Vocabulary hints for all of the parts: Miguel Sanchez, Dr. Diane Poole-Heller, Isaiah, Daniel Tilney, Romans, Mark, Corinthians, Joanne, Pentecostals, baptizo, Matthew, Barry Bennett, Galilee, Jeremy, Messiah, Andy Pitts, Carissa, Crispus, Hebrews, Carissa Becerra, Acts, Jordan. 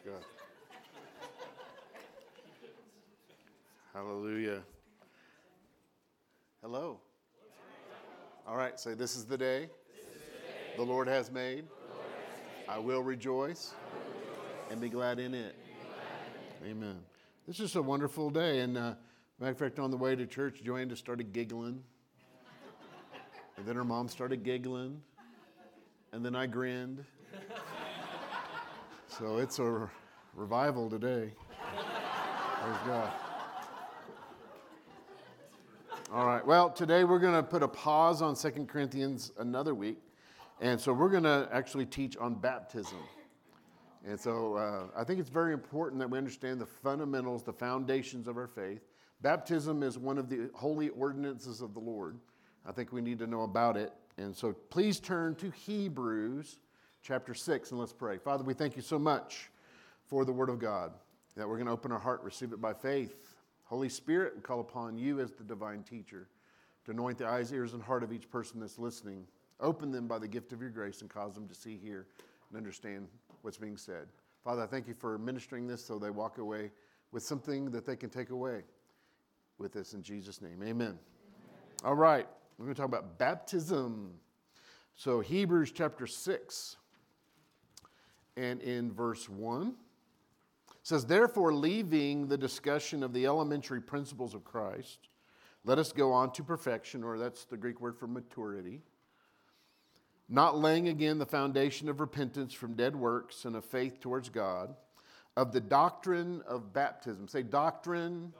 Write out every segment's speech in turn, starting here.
Praise God. Hallelujah. Hello. All right, say, this is the day the Lord has made. I will rejoice and be glad in it. Amen. This is a wonderful day. And matter of fact, on the way to church, Joanne just started giggling. And then her mom started giggling. And then I grinned. So it's a revival today. Praise God. All right. Well, today we're going to put a pause on 2 Corinthians another week. And so we're going to actually teach on baptism. And so I think it's very important that we understand the fundamentals, the foundations of our faith. Baptism is one of the holy ordinances of the Lord. I think we need to know about it. And so please turn to Hebrews chapter 6 and let's pray. Father, we thank you so much for the word of God, that we're going to open our heart, receive it by faith. Holy Spirit, we call upon you as the divine teacher to anoint the eyes, ears, and heart of each person that's listening. Open them by the gift of your grace and cause them to see, hear, and understand what's being said. Father, I thank you for ministering this so they walk away with something that they can take away with this in Jesus' name. Amen. Amen. All right, we're going to talk about baptism. So Hebrews chapter 6 and in verse 1. It says, therefore, leaving the discussion of the elementary principles of Christ, let us go on to perfection, or that's the Greek word for maturity, not laying again the foundation of repentance from dead works and of faith towards God, of the doctrine of baptism. Say doctrine,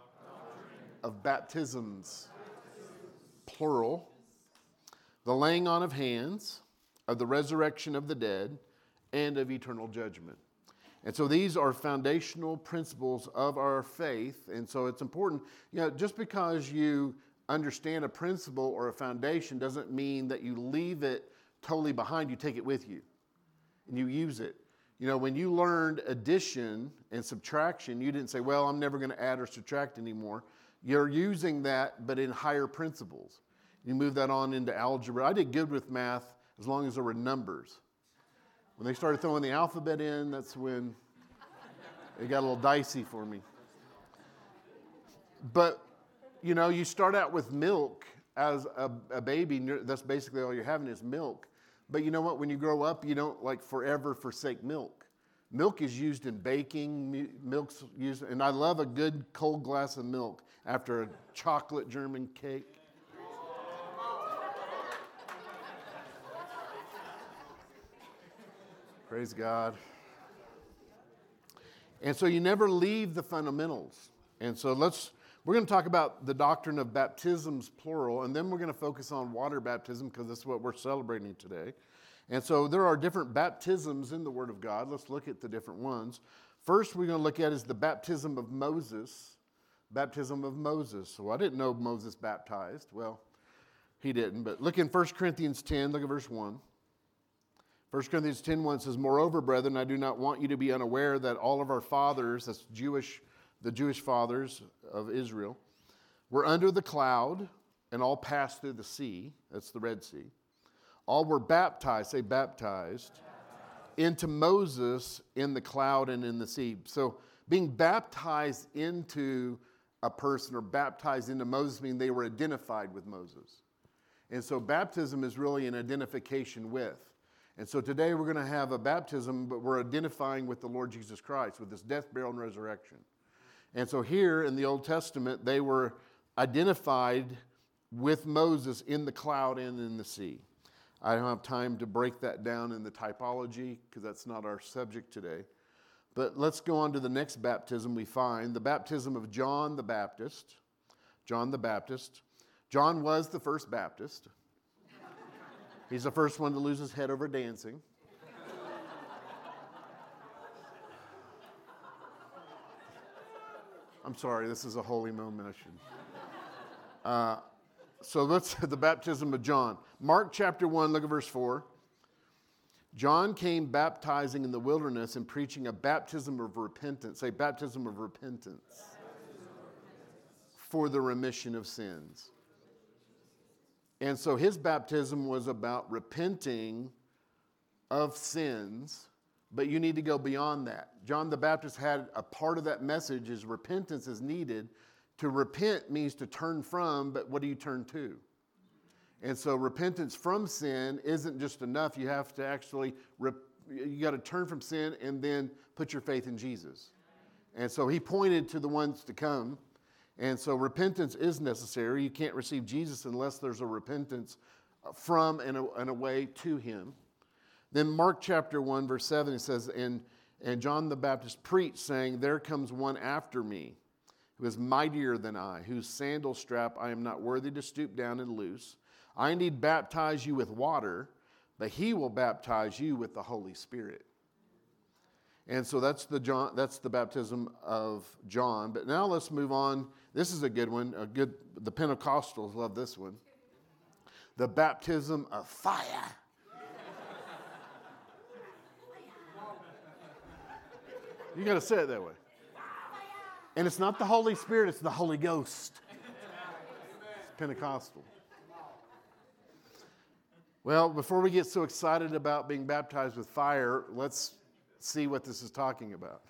of baptisms, plural, the laying on of hands, of the resurrection of the dead, and of eternal judgment. And so these are foundational principles of our faith. And so it's important, you know, just because you understand a principle or a foundation doesn't mean that you leave it totally behind. You take it with you and you use it. You know, when you learned addition and subtraction, you didn't say, well, I'm never going to add or subtract anymore. You're using that, but in higher principles. You move that on into algebra. I did good with math as long as there were numbers. When they started throwing the alphabet in, that's when it got a little dicey for me. But, you know, you start out with milk as a baby. That's basically all you're having is milk. But you know what? When you grow up, you don't, like, forever forsake milk. Milk is used in baking. Milk's used, and I love a good cold glass of milk after a chocolate German cake. Praise God. And so you never leave the fundamentals. And so we're going to talk about the doctrine of baptisms, plural, and then we're going to focus on water baptism because that's what we're celebrating today. And so there are different baptisms in the Word of God. Let's look at the different ones. First, we're going to look at is the baptism of Moses. Baptism of Moses. So I didn't know Moses baptized. Well, he didn't. But look in 1 Corinthians 10, look at verse 1. 1 Corinthians 10:1 says, moreover, brethren, I do not want you to be unaware that all of our fathers, that's Jewish, the Jewish fathers of Israel, were under the cloud and all passed through the sea, that's the Red Sea. All were baptized, say baptized, into Moses in the cloud and in the sea. So being baptized into a person or baptized into Moses means they were identified with Moses. And so baptism is really an identification with. And so today we're going to have a baptism, but we're identifying with the Lord Jesus Christ, with his death, burial, and resurrection. And so here in the Old Testament, they were identified with Moses in the cloud and in the sea. I don't have time to break that down in the typology because that's not our subject today. But let's go on to the next baptism we find, the baptism of John the Baptist. John the Baptist. John was the first Baptist. He's the first one to lose his head over dancing. I'm sorry, this is a holy moment. I should. So let's the baptism of John. Mark chapter 1, look at verse 4. John came baptizing in the wilderness and preaching a baptism of repentance. Say, baptism of repentance. Baptism of repentance. For the remission of sins. And so his baptism was about repenting of sins But you need to go beyond that. John the Baptist had a part of that message is repentance is needed. To repent means to turn from, but what do you turn to? And so repentance from sin isn't just enough. You have to actually, you got to turn from sin and then put your faith in Jesus. And so he pointed to the ones to come. And so repentance is necessary. You can't receive Jesus unless there's a repentance from and away to him. Then Mark chapter 1, verse 7, it says, and John the Baptist preached, saying, there comes one after me, who is mightier than I, whose sandal strap I am not worthy to stoop down and loose. I indeed baptize you with water, but he will baptize you with the Holy Spirit. And so that's the baptism of John. But now let's move on. This is a good one. The Pentecostals love this one. The baptism of fire. You got to say it that way. And it's not the Holy Spirit, it's the Holy Ghost. It's Pentecostal. Well, before we get so excited about being baptized with fire, let's see what this is talking about.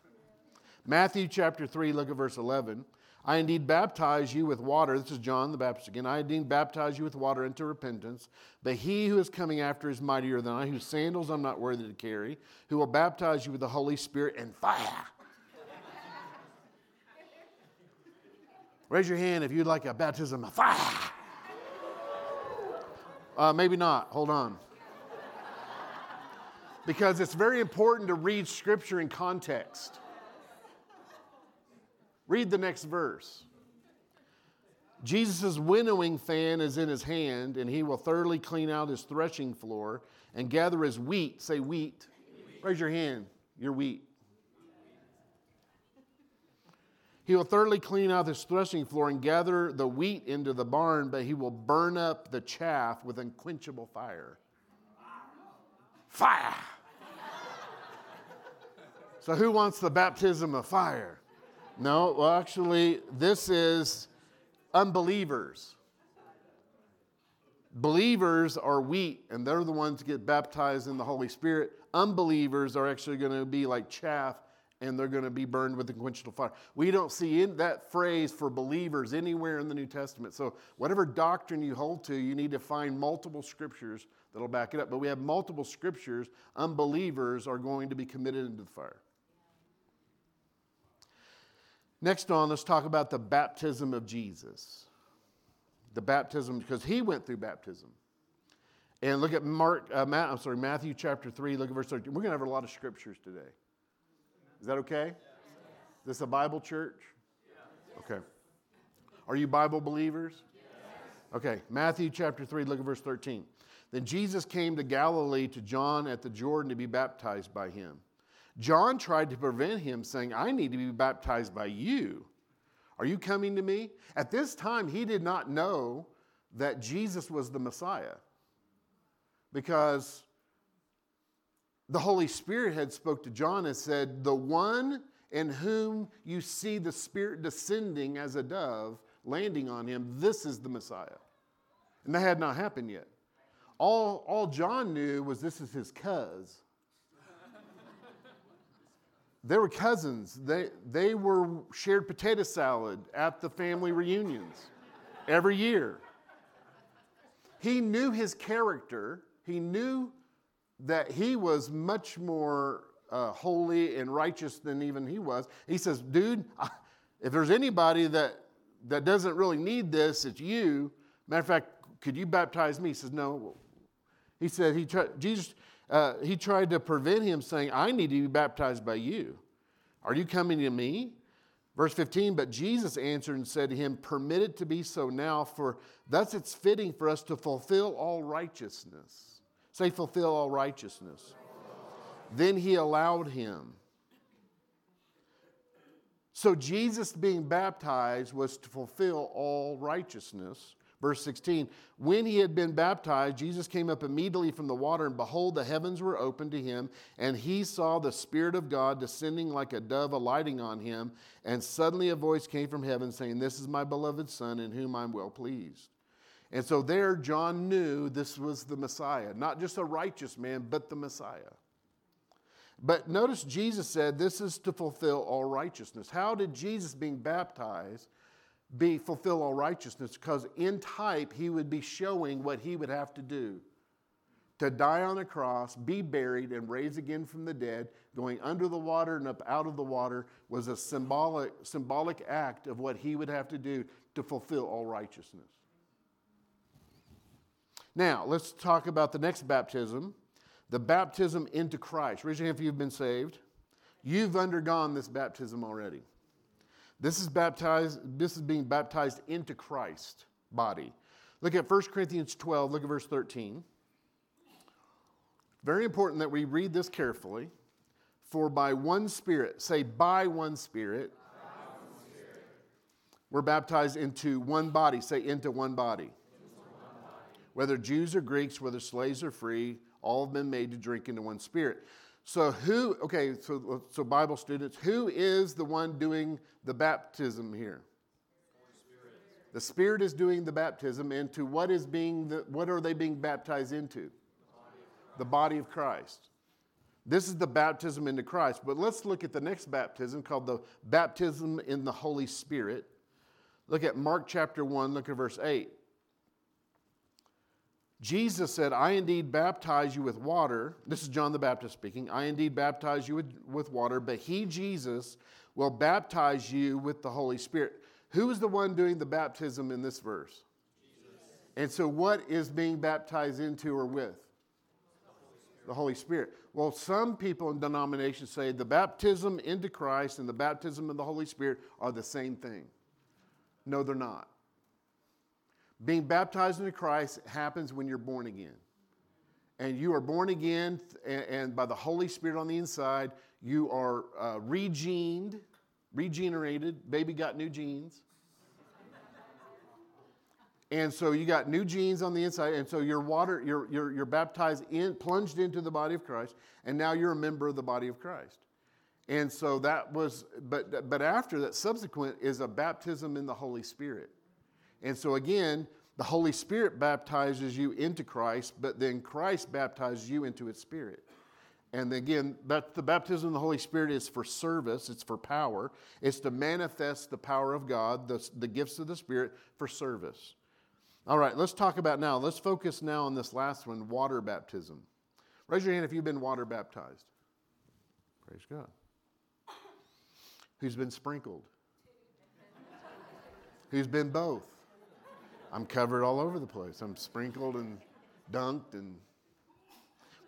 Matthew chapter 3, look at verse 11. I indeed baptize you with water. This is John the Baptist again. I indeed baptize you with water into repentance. But he who is coming after is mightier than I, whose sandals I'm not worthy to carry, who will baptize you with the Holy Spirit and fire. Raise your hand if you'd like a baptism of fire. Maybe not. Hold on. Because it's very important to read Scripture in context. Read the next verse. Jesus' winnowing fan is in his hand, and he will thoroughly clean out his threshing floor and gather his wheat. Say wheat. Raise your hand. Your wheat. He will thoroughly clean out his threshing floor and gather the wheat into the barn, but he will burn up the chaff with unquenchable fire. Fire! So who wants the baptism of fire? No, well, actually, this is unbelievers. Believers are wheat, and they're the ones who get baptized in the Holy Spirit. Unbelievers are actually going to be like chaff, and they're going to be burned with unquenchable fire. We don't see in that phrase for believers anywhere in the New Testament. So whatever doctrine you hold to, you need to find multiple scriptures that'll back it up. But we have multiple scriptures. Unbelievers are going to be committed into the fire. Next on, let's talk about the baptism of Jesus. The baptism, because he went through baptism. And look at Matthew chapter 3, look at verse 13. We're going to have a lot of scriptures today. Is that okay? Yes. Is this a Bible church? Yes. Okay. Are you Bible believers? Yes. Okay. Matthew chapter 3, look at verse 13. Then Jesus came to Galilee to John at the Jordan to be baptized by him. John tried to prevent him, saying, I need to be baptized by you. Are you coming to me? At this time, he did not know that Jesus was the Messiah, because the Holy Spirit had spoke to John and said, the one in whom you see the Spirit descending as a dove, landing on him, this is the Messiah. And that had not happened yet. All John knew was this is his cuz. They were cousins. They were shared potato salad at the family reunions every year. He knew his character. He knew that he was much more holy and righteous than even he was. He says, dude, if there's anybody that doesn't really need this, it's you. Matter of fact, could you baptize me? He says, no. He said, he tried to prevent him, saying, I need to be baptized by you. Are you coming to me? Verse 15, but Jesus answered and said to him, permit it to be so now, for thus it's fitting for us to fulfill all righteousness. Say, fulfill all righteousness. Then he allowed him. So Jesus being baptized was to fulfill all righteousness. Verse 16, when he had been baptized, Jesus came up immediately from the water, and behold, the heavens were opened to him, and he saw the Spirit of God descending like a dove alighting on him, and suddenly a voice came from heaven saying, this is my beloved Son, in whom I'm well pleased. And so there, John knew this was the Messiah. Not just a righteous man, but the Messiah. But notice Jesus said this is to fulfill all righteousness. How did Jesus being baptized fulfill all righteousness? Because in type, he would be showing what he would have to do to die on a cross, be buried, and raised again from the dead. Going under the water and up out of the water was a symbolic act of what he would have to do to fulfill all righteousness. Now, let's talk about the next baptism, the baptism into Christ. Raise your hand if you've been saved. You've undergone this baptism already. This is being baptized into Christ's body. Look at 1 Corinthians 12, look at verse 13. Very important that we read this carefully. For by one Spirit, say by one Spirit, we're baptized into one body. Say into one body. Whether Jews or Greeks, whether slaves or free, all have been made to drink into one Spirit. So Bible students, who is the one doing the baptism here? The Spirit is doing the baptism into what are they being baptized into? The body of Christ. This is the baptism into Christ. But let's look at the next baptism called the baptism in the Holy Spirit. Look at Mark chapter 1, look at verse 8. Jesus said, I indeed baptize you with water. This is John the Baptist speaking. I indeed baptize you with water, but he, Jesus, will baptize you with the Holy Spirit. Who is the one doing the baptism in this verse? Jesus. And so what is being baptized into or with? The Holy Spirit. Well, some people in denominations say the baptism into Christ and the baptism of the Holy Spirit are the same thing. No, they're not. Being baptized into Christ happens when you're born again. And you are born again, and by the Holy Spirit on the inside, you are regenerated. Baby got new genes. And so you got new genes on the inside, and so you're baptized in, plunged into the body of Christ, and now you're a member of the body of Christ. And so that was, but after that, subsequent is a baptism in the Holy Spirit. And so again, the Holy Spirit baptizes you into Christ, but then Christ baptizes you into his Spirit. And again, the baptism of the Holy Spirit is for service, it's for power. It's to manifest the power of God, the gifts of the Spirit for service. All right, let's focus now on this last one, water baptism. Raise your hand if you've been water baptized. Praise God. Who's been sprinkled? Who's been both? I'm covered all over the place. I'm sprinkled and dunked and...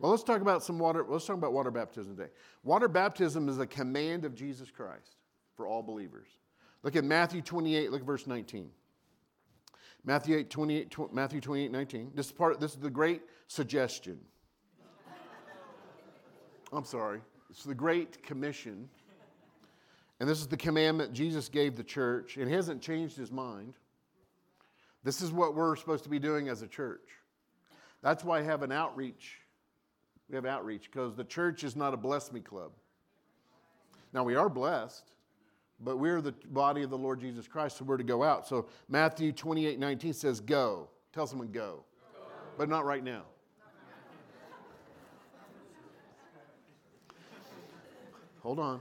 Well, let's talk about water baptism today. Water baptism is a command of Jesus Christ for all believers. Look at Matthew 28, look at verse 19. Matthew 28, 19. This is the great suggestion. I'm sorry. It's the great commission. And this is the commandment Jesus gave the church. And he hasn't changed his mind. This is what we're supposed to be doing as a church. That's why I have an outreach. We have outreach because the church is not a bless me club. Now we are blessed, but we're the body of the Lord Jesus Christ, so we're to go out. So Matthew 28:19 says, go. Tell someone go. Go. But not right now. Hold on.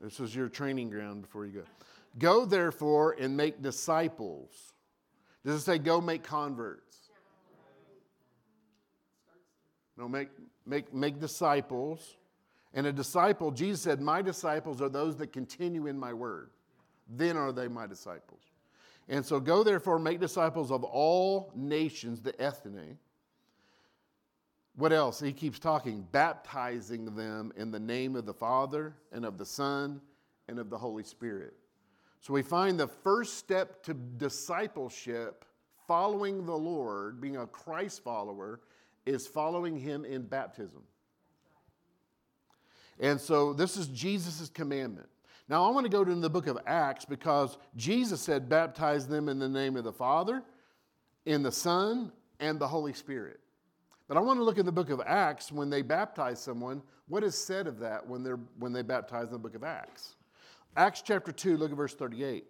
This is your training ground before you go. Go therefore and make disciples. Does it say go make converts? No, make disciples. And a disciple, Jesus said, my disciples are those that continue in my word. Then are they my disciples. And so go therefore make disciples of all nations, the ethne. What else? He keeps talking, baptizing them in the name of the Father and of the Son and of the Holy Spirit. So we find the first step to discipleship, following the Lord, being a Christ follower, is following him in baptism. And so this is Jesus' commandment. Now I want to go to the book of Acts because Jesus said, baptize them in the name of the Father, in the Son, and the Holy Spirit. But I want to look in the book of Acts when they baptize someone, what is said of that when they baptize in the book of Acts? Acts chapter 2, look at verse 38.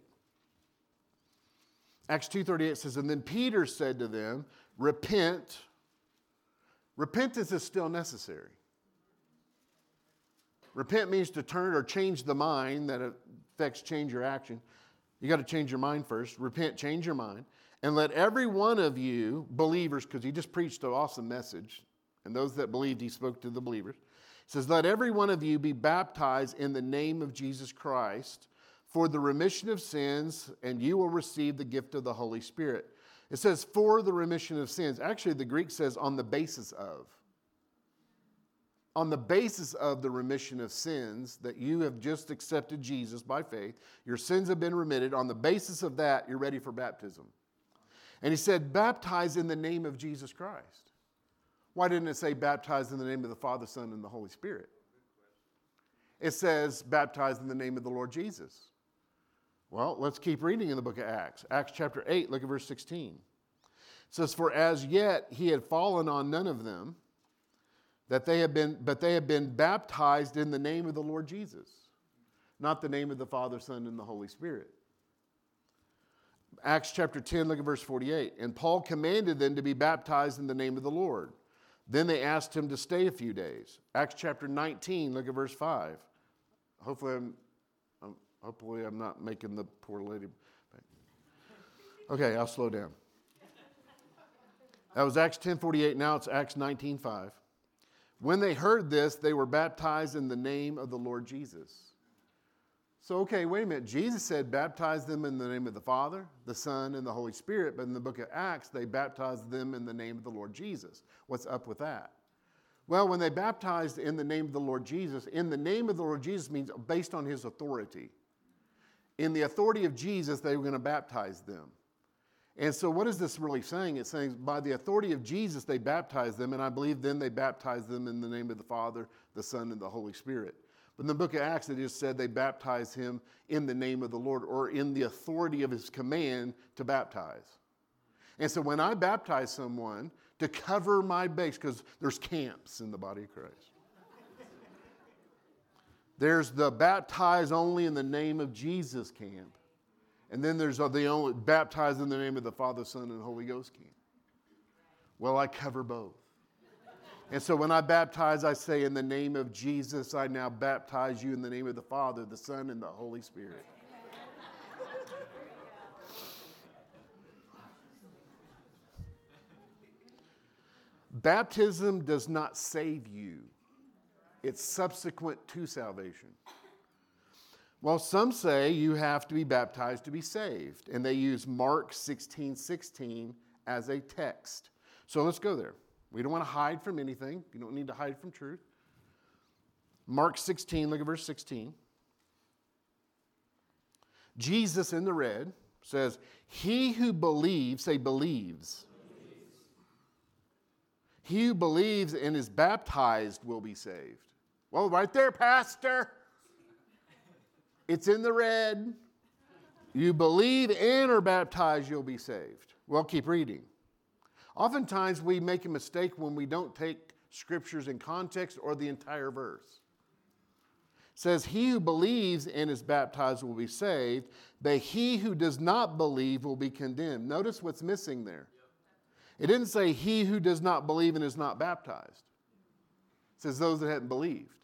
Acts 2:38 says, and then Peter said to them, repent. Repentance is still necessary. Repent means to turn or change the mind. That affects change your action. You got to change your mind first. Repent, change your mind. And let every one of you believers, because he just preached an awesome message, and those that believed, he spoke to the believers. He says, let every one of you be baptized in the name of Jesus Christ for the remission of sins, and you will receive the gift of the Holy Spirit. It says, for the remission of sins. Actually, the Greek says, on the basis of. On the basis of the remission of sins, that you have just accepted Jesus by faith, your sins have been remitted. On the basis of that, you're ready for baptism. And he said, baptize in the name of Jesus Christ. Why didn't it say baptize in the name of the Father, Son, and the Holy Spirit? It says baptize in the name of the Lord Jesus. Well, let's keep reading in the book of Acts. Acts chapter 8, look at verse 16. It says, for as yet he had fallen on none of them, but they have been baptized in the name of the Lord Jesus, not the name of the Father, Son, and the Holy Spirit. Acts chapter 10, look at verse 48. And Paul commanded them to be baptized in the name of the Lord. Then they asked him to stay a few days. Acts chapter 19, look at verse 5. Hopefully I'm not making the poor lady. Okay, I'll slow down. That was Acts 10:48. Now it's Acts 19:5. When they heard this, they were baptized in the name of the Lord Jesus. So, okay, wait a minute. Jesus said baptize them in the name of the Father, the Son, and the Holy Spirit. But in the book of Acts, they baptized them in the name of the Lord Jesus. What's up with that? Well, when they baptized in the name of the Lord Jesus, in the name of the Lord Jesus means based on his authority. In the authority of Jesus, they were going to baptize them. And so what is this really saying? It's saying by the authority of Jesus, they baptized them, and I believe then they baptized them in the name of the Father, the Son, and the Holy Spirit. But in the book of Acts, it just said they baptized him in the name of the Lord or in the authority of his command to baptize. And so when I baptize someone to cover my base, because there's camps in the body of Christ. There's the baptize only in the name of Jesus camp. And then there's the only baptized in the name of the Father, Son, and Holy Ghost camp. Well, I cover both. And so when I baptize, I say, in the name of Jesus, I now baptize you in the name of the Father, the Son, and the Holy Spirit. Baptism does not save you. It's subsequent to salvation. Well, some say you have to be baptized to be saved, and they use Mark 16:16 as a text. So let's go there. We don't want to hide from anything. You don't need to hide from truth. Mark 16, look at verse 16. Jesus in the red says, he who believes, say believes. Believes. He who believes and is baptized will be saved. Well, right there, Pastor. It's in the red. You believe and are baptized, you'll be saved. Well, keep reading. Oftentimes we make a mistake when we don't take scriptures in context or the entire verse. It says, he who believes and is baptized will be saved, but he who does not believe will be condemned. Notice what's missing there. It didn't say he who does not believe and is not baptized. It says those that hadn't believed.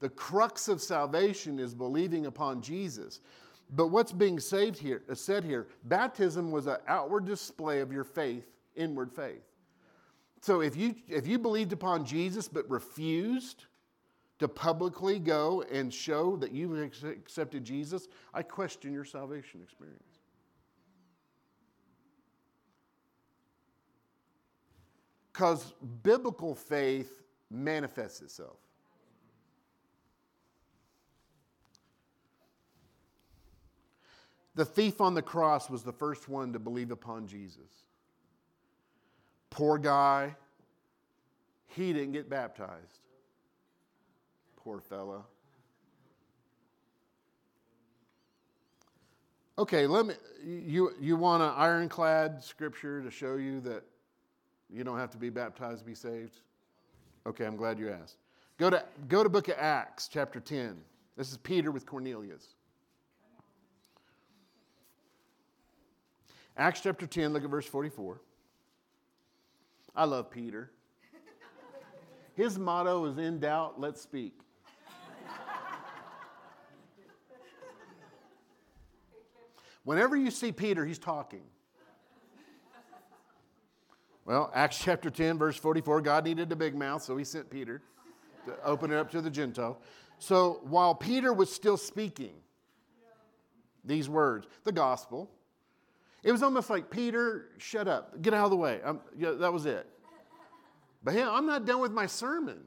The crux of salvation is believing upon Jesus. But what's being said here, baptism was an outward display of your faith, inward faith. So if you believed upon Jesus but refused to publicly go and show that you accepted Jesus, I question your salvation experience. Because biblical faith manifests itself. The thief on the cross was the first one to believe upon Jesus. Poor guy, he didn't get baptized. Poor fella. Okay, you want an ironclad scripture to show you that you don't have to be baptized to be saved? Okay, I'm glad you asked. Go to book of Acts, chapter 10. This is Peter with Cornelius. Acts chapter 10, look at verse 44. I love Peter. His motto is, in doubt, let's speak. Whenever you see Peter, he's talking. Well, Acts chapter 10, verse 44, God needed a big mouth, so he sent Peter to open it up to the Gentile. So while Peter was still speaking these words, the gospel, it was almost like, Peter, shut up, get out of the way. That was it. But hell, I'm not done with my sermon.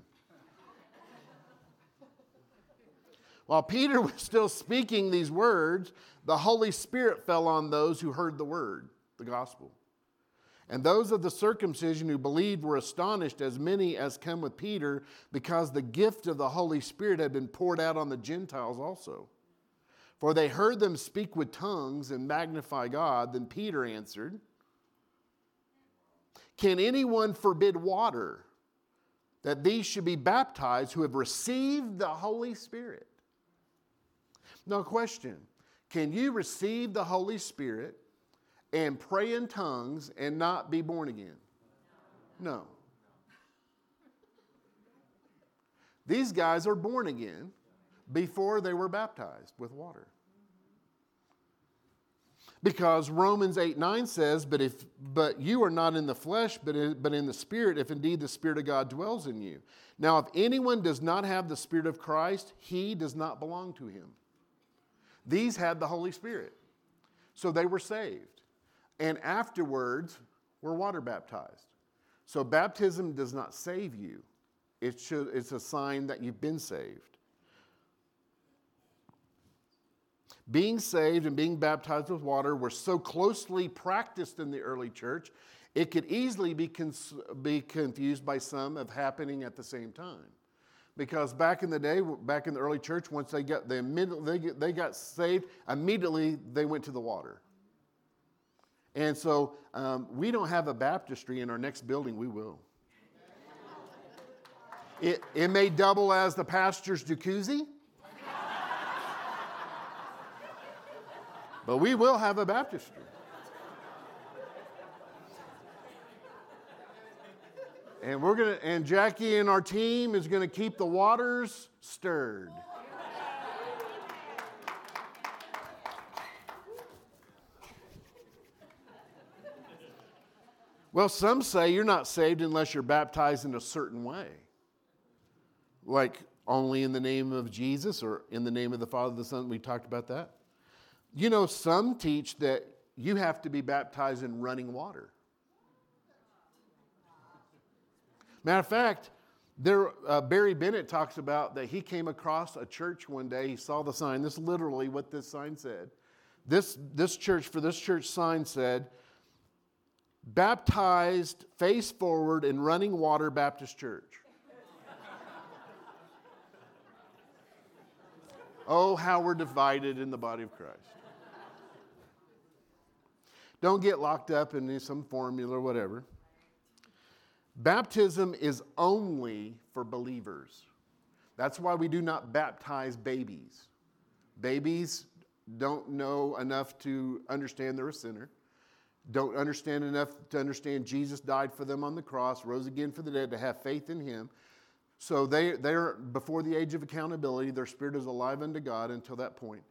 While Peter was still speaking these words, the Holy Spirit fell on those who heard the word, the gospel. And those of the circumcision who believed were astonished, as many as came with Peter, because the gift of the Holy Spirit had been poured out on the Gentiles also. For they heard them speak with tongues and magnify God. Then Peter answered, "Can anyone forbid water that these should be baptized who have received the Holy Spirit?" Now, question, can you receive the Holy Spirit and pray in tongues and not be born again? No. These guys are born again before they were baptized with water. Because Romans 8:9 says, but you are not in the flesh, but in the Spirit, if indeed the Spirit of God dwells in you. Now, if anyone does not have the Spirit of Christ, he does not belong to him. These had the Holy Spirit, so they were saved. And afterwards, we're water baptized. So baptism does not save you. It's a sign that you've been saved. Being saved and being baptized with water were so closely practiced in the early church, it could easily be confused by some of happening at the same time. Because back in the day, back in the early church, once they got saved, immediately they went to the water. And so we don't have a baptistry in our next building. We will. It may double as the pastor's jacuzzi. But we will have a baptistry. And and Jackie and our team is gonna keep the waters stirred. Well, some say you're not saved unless you're baptized in a certain way. Like only in the name of Jesus or in the name of the Father, the Son. We talked about that. You know, some teach that you have to be baptized in running water. Matter of fact, Barry Bennett talks about that he came across a church one day. He saw the sign. This is literally what this sign said. This church sign said, "Baptized face forward in running water Baptist Church." Oh, how we're divided in the body of Christ. Don't get locked up in some formula or whatever. Baptism is only for believers. That's why we do not baptize babies. Babies don't know enough to understand they're a sinner. Don't understand enough to understand Jesus died for them on the cross, rose again for the dead, to have faith in him. So they're before the age of accountability. Their spirit is alive unto God until that point.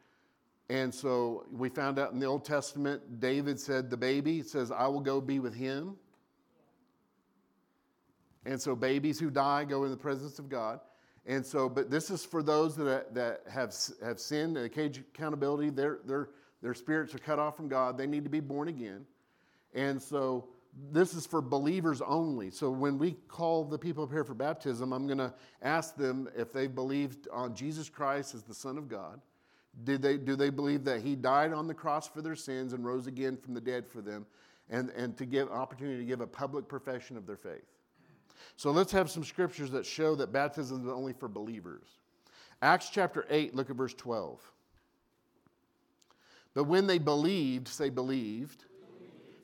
And so we found out in the Old Testament, David said, the baby says, "I will go be with him." And so babies who die go in the presence of God. And so, but this is for those that have sinned, and accountability, their spirits are cut off from God. They need to be born again. And so this is for believers only. So when we call the people up here for baptism, I'm going to ask them if they believed on Jesus Christ as the Son of God. Do they believe that he died on the cross for their sins and rose again from the dead for them, and to give opportunity to give a public profession of their faith? So let's have some scriptures that show that baptism is only for believers. Acts chapter 8, look at verse 12. "But when they believed," say believed,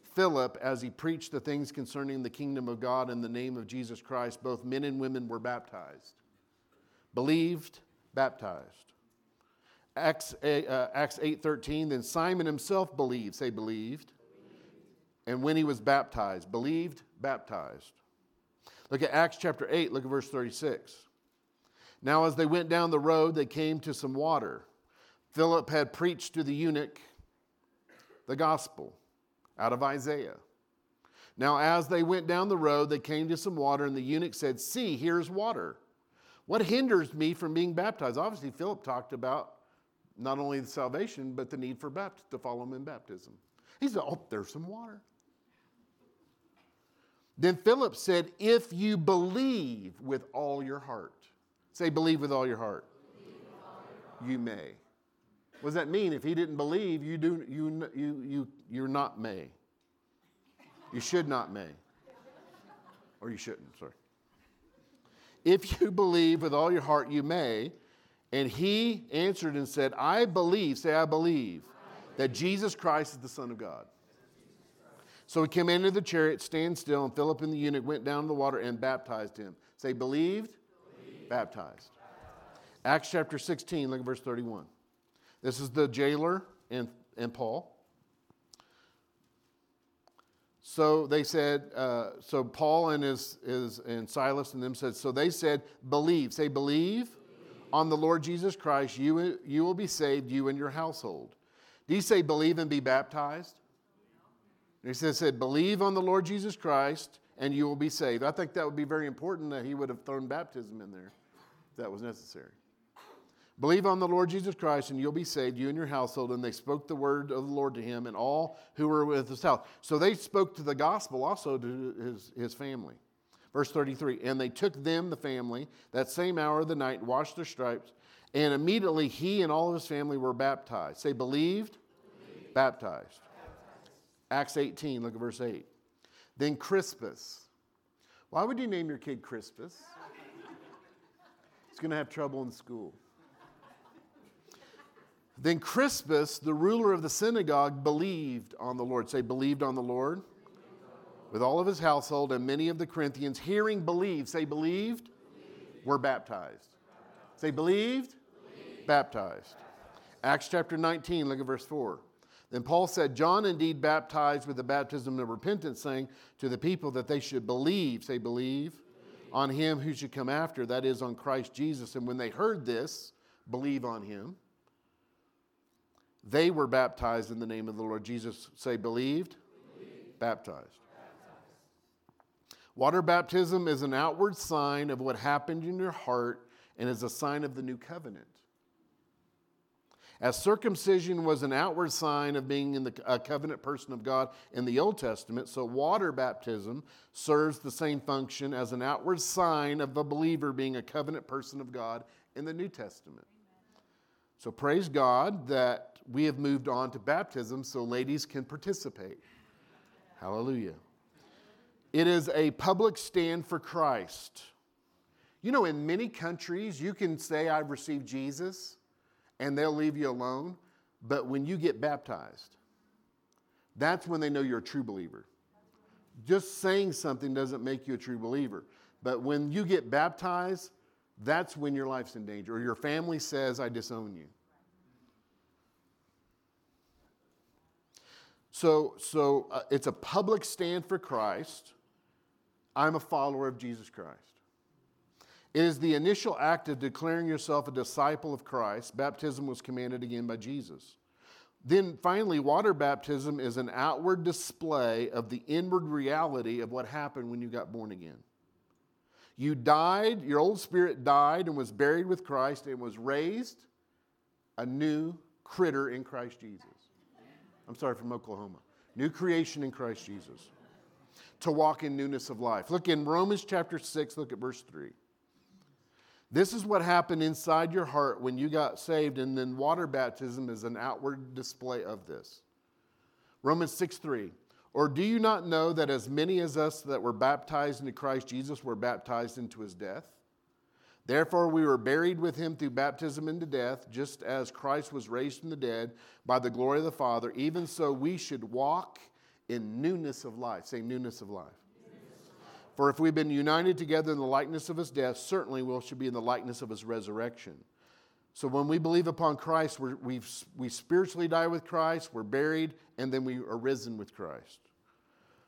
"Philip, as he preached the things concerning the kingdom of God in the name of Jesus Christ, both men and women were baptized." Believed, baptized. Acts 8:13, "Then Simon himself believed," say believed, "and when he was baptized," believed, baptized. Look at Acts chapter 8, look at verse 36. "Now as they went down the road, they came to some water. Philip had preached to the eunuch, the gospel out of Isaiah. Now, as they went down the road, they came to some water, and the eunuch said, "See, here's water. What hinders me from being baptized?" Obviously, Philip talked about not only the salvation, but the need for to follow him in baptism. He said, "Oh, there's some water." Then Philip said, "If you believe with all your heart." Say, "Believe with all your heart." You may. What does that mean? If he didn't believe, you're not may. You should not may. Or you shouldn't, sorry. If you believe with all your heart, you may. And he answered and said, "I believe," say, "I believe, that Jesus Christ is the Son of God." So he came into the chariot, stand still, and Philip and the eunuch went down to the water and baptized him. Say, "Believed," baptized. Acts chapter 16, look at verse 31. This is the jailer and Paul. So they said, so Paul and his and Silas and them said, so they said, "Believe," say, "Believe on the Lord Jesus Christ, you will be saved, you and your household." Did he say believe and be baptized? He said, "Believe on the Lord Jesus Christ and you will be saved." I think that would be very important that he would have thrown baptism in there if that was necessary. "Believe on the Lord Jesus Christ and you'll be saved, you and your household." And they spoke the word of the Lord to him and all who were with his house. So they spoke to the gospel also to his family. Verse 33, and they took them, the family, that same hour of the night, washed their stripes, and immediately he and all of his family were baptized. Say, "Believed," baptized. Acts 18, look at verse 8. Then Crispus. Why would you name your kid Crispus? He's going to have trouble in school. Then Crispus, the ruler of the synagogue, believed on the Lord. Say, "Believed on the Lord," with all of his household, and many of the Corinthians, hearing, believed. Say, "Believed," were baptized. Say, "Believed," baptized. Acts chapter 19, look at verse 4. Then Paul said, "John indeed baptized with the baptism of repentance, saying to the people that they should believe," say, "Believe," "on him who should come after, that is, on Christ Jesus." And when they heard this, believe on him, they were baptized in the name of the Lord Jesus. Say, "Believed," baptized. Water baptism is an outward sign of what happened in your heart and is a sign of the new covenant. As circumcision was an outward sign of being in a covenant person of God in the Old Testament, so water baptism serves the same function as an outward sign of the believer being a covenant person of God in the New Testament. So praise God that we have moved on to baptism so ladies can participate. Hallelujah. It is a public stand for Christ. You know, in many countries, you can say, "I've received Jesus," and they'll leave you alone. But when you get baptized, that's when they know you're a true believer. Just saying something doesn't make you a true believer. But when you get baptized, that's when your life's in danger, or your family says, "I disown you." So it's a public stand for Christ. I'm a follower of Jesus Christ. It is the initial act of declaring yourself a disciple of Christ. Baptism was commanded again by Jesus. Then finally, water baptism is an outward display of the inward reality of what happened when you got born again. You died, your old spirit died and was buried with Christ and was raised a new critter in Christ Jesus. I'm sorry, from Oklahoma. New creation in Christ Jesus. To walk in newness of life. Look in Romans chapter 6, look at verse 3. This is what happened inside your heart when you got saved, and then water baptism is an outward display of this. Romans 6:3. Or do you not know that as many as us that were baptized into Christ Jesus were baptized into his death? Therefore we were buried with him through baptism into death, just as Christ was raised from the dead by the glory of the Father. Even so we should walk in newness of life. Say, newness of life. For if we've been united together in the likeness of his death, certainly we should be in the likeness of his resurrection. So when we believe upon Christ, we spiritually die with Christ, we're buried, and then we are risen with Christ.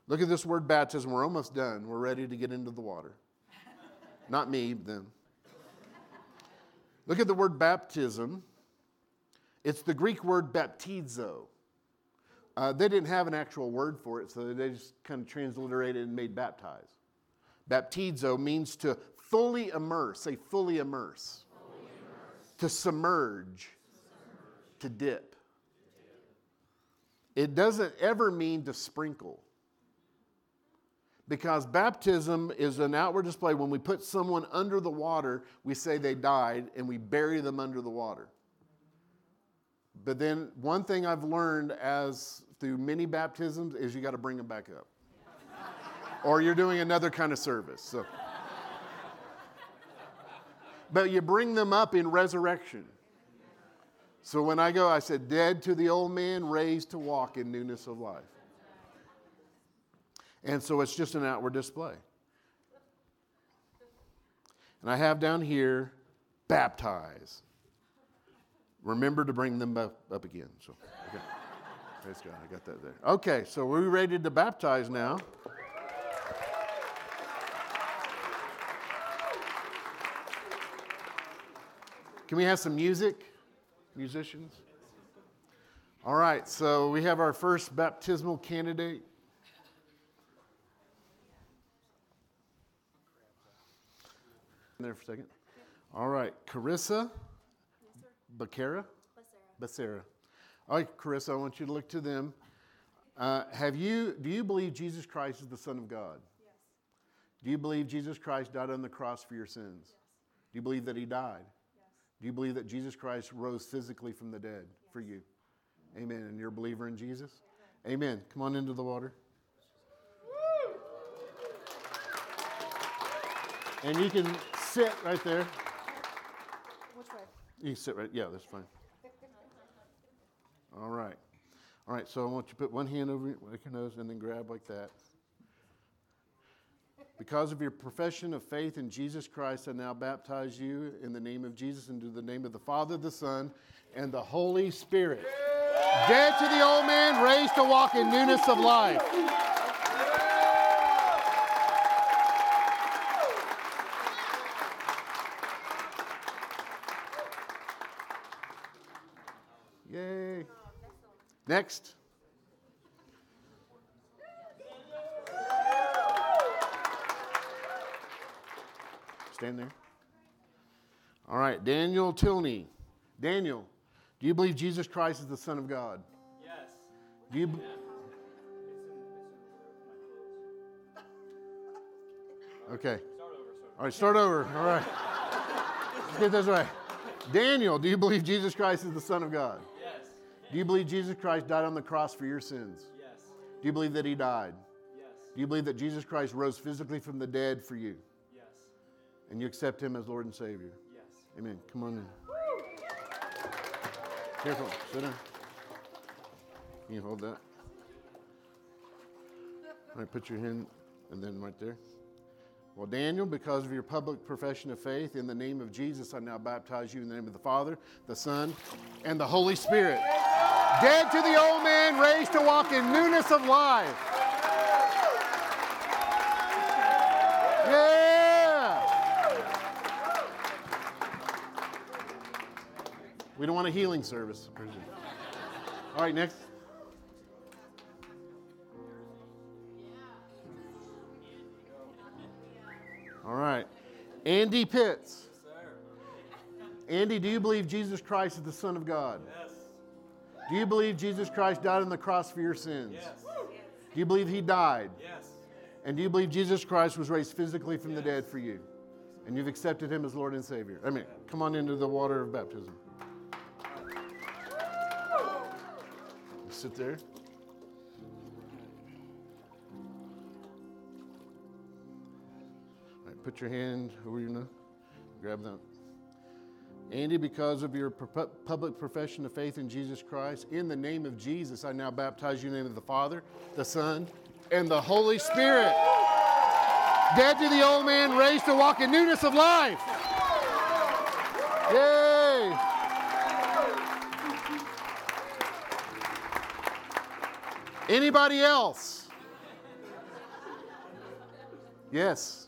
Look at this word baptism. We're almost done. We're ready to get into the water. Not me, then. Look at the word baptism. It's the Greek word baptizo, They didn't have an actual word for it, so they just kind of transliterated and made baptize. Baptizo means to fully immerse. Say fully immerse. Fully immerse. To submerge. To dip. It doesn't ever mean to sprinkle. Because baptism is an outward display. When we put someone under the water, we say they died and we bury them under the water. But then one thing I've learned as through many baptisms is you got to bring them back up. Or you're doing another kind of service. So. But you bring them up in resurrection. So when I go, I said, dead to the old man, raised to walk in newness of life. And so it's just an outward display. And I have down here, baptize. Remember to bring them up again. So, okay. Praise God, I got that there. Okay, so we're ready to baptize now. Can we have some music, musicians? All right, so we have our first baptismal candidate. There for a second. All right, Carissa. Becerra. All right, Carissa, I want you to look to them. Do you believe Jesus Christ is the Son of God? Yes. Do you believe Jesus Christ died on the cross for your sins? Yes. Do you believe that he died? Yes. Do you believe that Jesus Christ rose physically from the dead for you? Amen. And you're a believer in Jesus? Amen. Amen. Come on into the water. Woo! And you can sit right there. You can sit right, yeah, that's fine. All right, so I want you to put one hand over your nose and then grab like that. Because of your profession of faith in Jesus Christ, I now baptize you in the name of Jesus and to the name of the Father, the Son, and the Holy Spirit. Yeah. Dead to the old man, raised to walk in newness of life. Next. Stand there. All right, Daniel Tilney. Daniel, do you believe Jesus Christ is the Son of God? Yes. Do you? Okay. All right, start over. All right. Let's get this right. Daniel, do you believe Jesus Christ is the Son of God? Do you believe Jesus Christ died on the cross for your sins? Yes. Do you believe that he died? Yes. Do you believe that Jesus Christ rose physically from the dead for you? Yes. And you accept him as Lord and Savior? Yes. Amen. Come on in. Woo! Careful. Sit down. Can you hold that? All right, put your hand and then right there. Well, Daniel, because of your public profession of faith, in the name of Jesus, I now baptize you in the name of the Father, the Son, and the Holy Spirit. Dead to the old man, raised to walk in newness of life. Yeah. We don't want a healing service. All right, next. All right. Andy Pitts. Andy, do you believe Jesus Christ is the Son of God? Yes. Do you believe Jesus Christ died on the cross for your sins? Yes. Do you believe he died? Yes. And do you believe Jesus Christ was raised physically from the dead for you? And you've accepted him as Lord and Savior. I mean, come on into the water of baptism. Sit there. All right, put your hand over your nose. Grab that. Andy, because of your public profession of faith in Jesus Christ, in the name of Jesus, I now baptize you in the name of the Father, the Son, and the Holy Spirit. Dead to the old man, raised to walk in newness of life. Yay! Anybody else? Yes.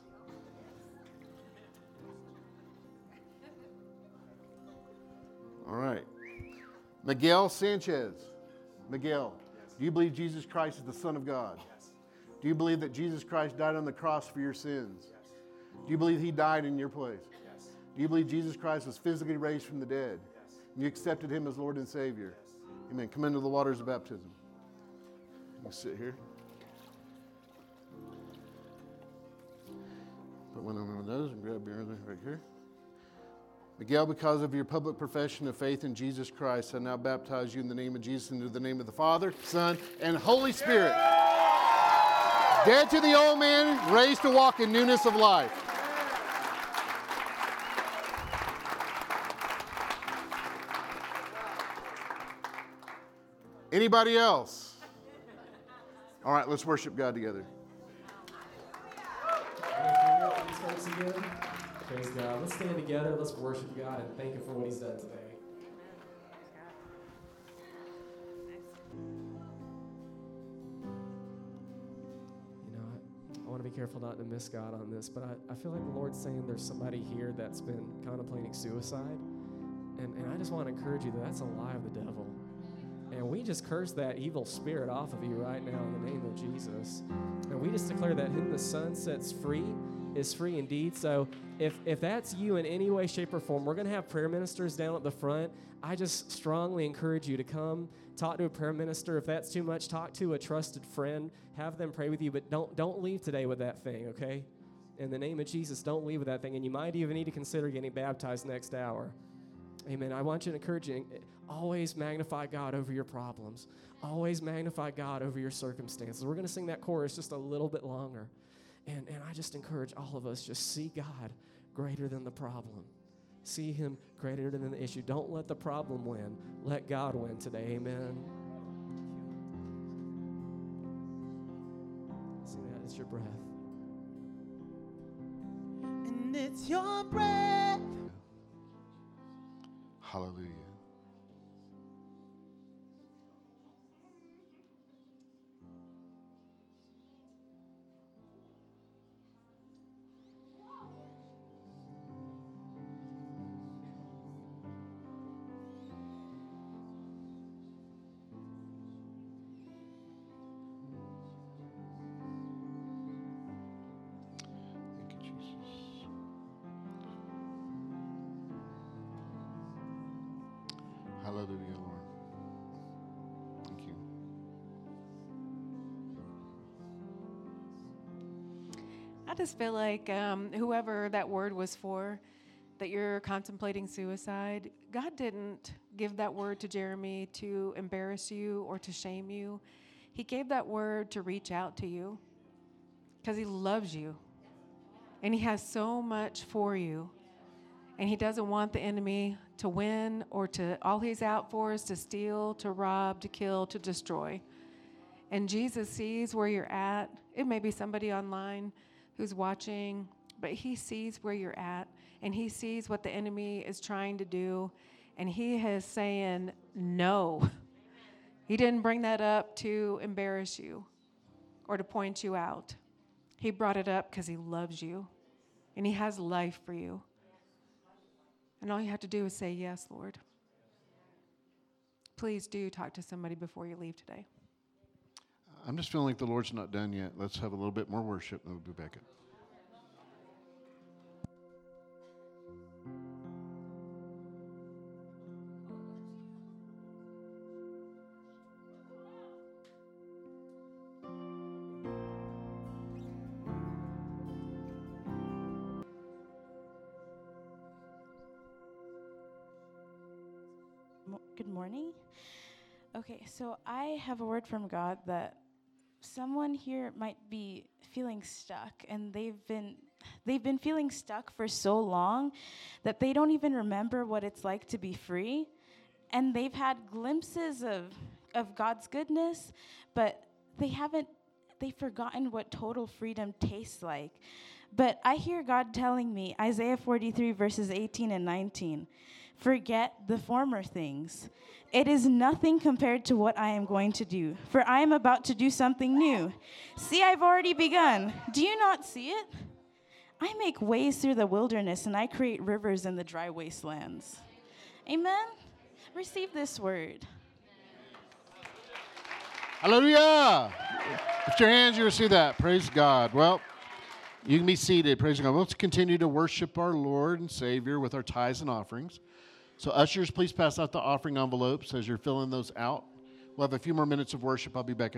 All right. Miguel Sanchez. Miguel, yes. Do you believe Jesus Christ is the Son of God? Yes. Do you believe that Jesus Christ died on the cross for your sins? Yes. Do you believe He died in your place? Yes. Do you believe Jesus Christ was physically raised from the dead? Yes. And you accepted Him as Lord and Savior? Yes. Amen. Come into the waters of baptism. You can sit here. Put one of those and grab your other right here. Miguel, because of your public profession of faith in Jesus Christ, I now baptize you in the name of Jesus and in the name of the Father, Son, and Holy Spirit. Yeah! Dead to the old man, raised to walk in newness of life. Anybody else? All right, let's worship God together. Praise God. Let's stand together. Let's worship God and thank Him for what He's done today. You know, I want to be careful not to miss God on this, but I feel like the Lord's saying there's somebody here that's been contemplating suicide, and I just want to encourage you that that's a lie of the devil. And we just curse that evil spirit off of you right now in the name of Jesus. And we just declare that whom the Son sets free is free indeed. So if that's you in any way, shape, or form, we're going to have prayer ministers down at the front. I just strongly encourage you to come talk to a prayer minister. If that's too much, talk to a trusted friend. Have them pray with you, but don't leave today with that thing, okay? In the name of Jesus, don't leave with that thing. And you might even need to consider getting baptized next hour. Amen. I want you to encourage you, always magnify God over your problems. Always magnify God over your circumstances. We're going to sing that chorus just a little bit longer. And I just encourage all of us, just see God greater than the problem. See Him greater than the issue. Don't let the problem win. Let God win today. Amen. See that? It's your breath. And it's your breath. Hallelujah. Hallelujah, Lord. Thank you. I just feel like whoever that word was for, that you're contemplating suicide, God didn't give that word to Jeremy to embarrass you or to shame you. He gave that word to reach out to you because He loves you. And He has so much for you. And He doesn't want the enemy to win or to, all he's out for is to steal, to rob, to kill, to destroy. And Jesus sees where you're at. It may be somebody online who's watching, but He sees where you're at, and He sees what the enemy is trying to do, and He is saying no. He didn't bring that up to embarrass you or to point you out. He brought it up because He loves you, and He has life for you. And all you have to do is say, yes, Lord. Please do talk to somebody before you leave today. I'm just feeling like the Lord's not done yet. Let's have a little bit more worship, and we'll be back up. Morning. Okay, so I have a word from God that someone here might be feeling stuck, and they've been feeling stuck for so long that they don't even remember what it's like to be free, and they've had glimpses of God's goodness, but they've forgotten what total freedom tastes like. But I hear God telling me, Isaiah 43 verses 18 and 19, forget the former things. It is nothing compared to what I am going to do, for I am about to do something new. See, I've already begun. Do you not see it? I make ways through the wilderness, and I create rivers in the dry wastelands. Amen? Receive this word. Hallelujah. Lift your hands, you receive that. Praise God. Well, you can be seated. Praise God. Let's continue to worship our Lord and Savior with our tithes and offerings. So ushers, please pass out the offering envelopes as you're filling those out. We'll have a few more minutes of worship. I'll be back.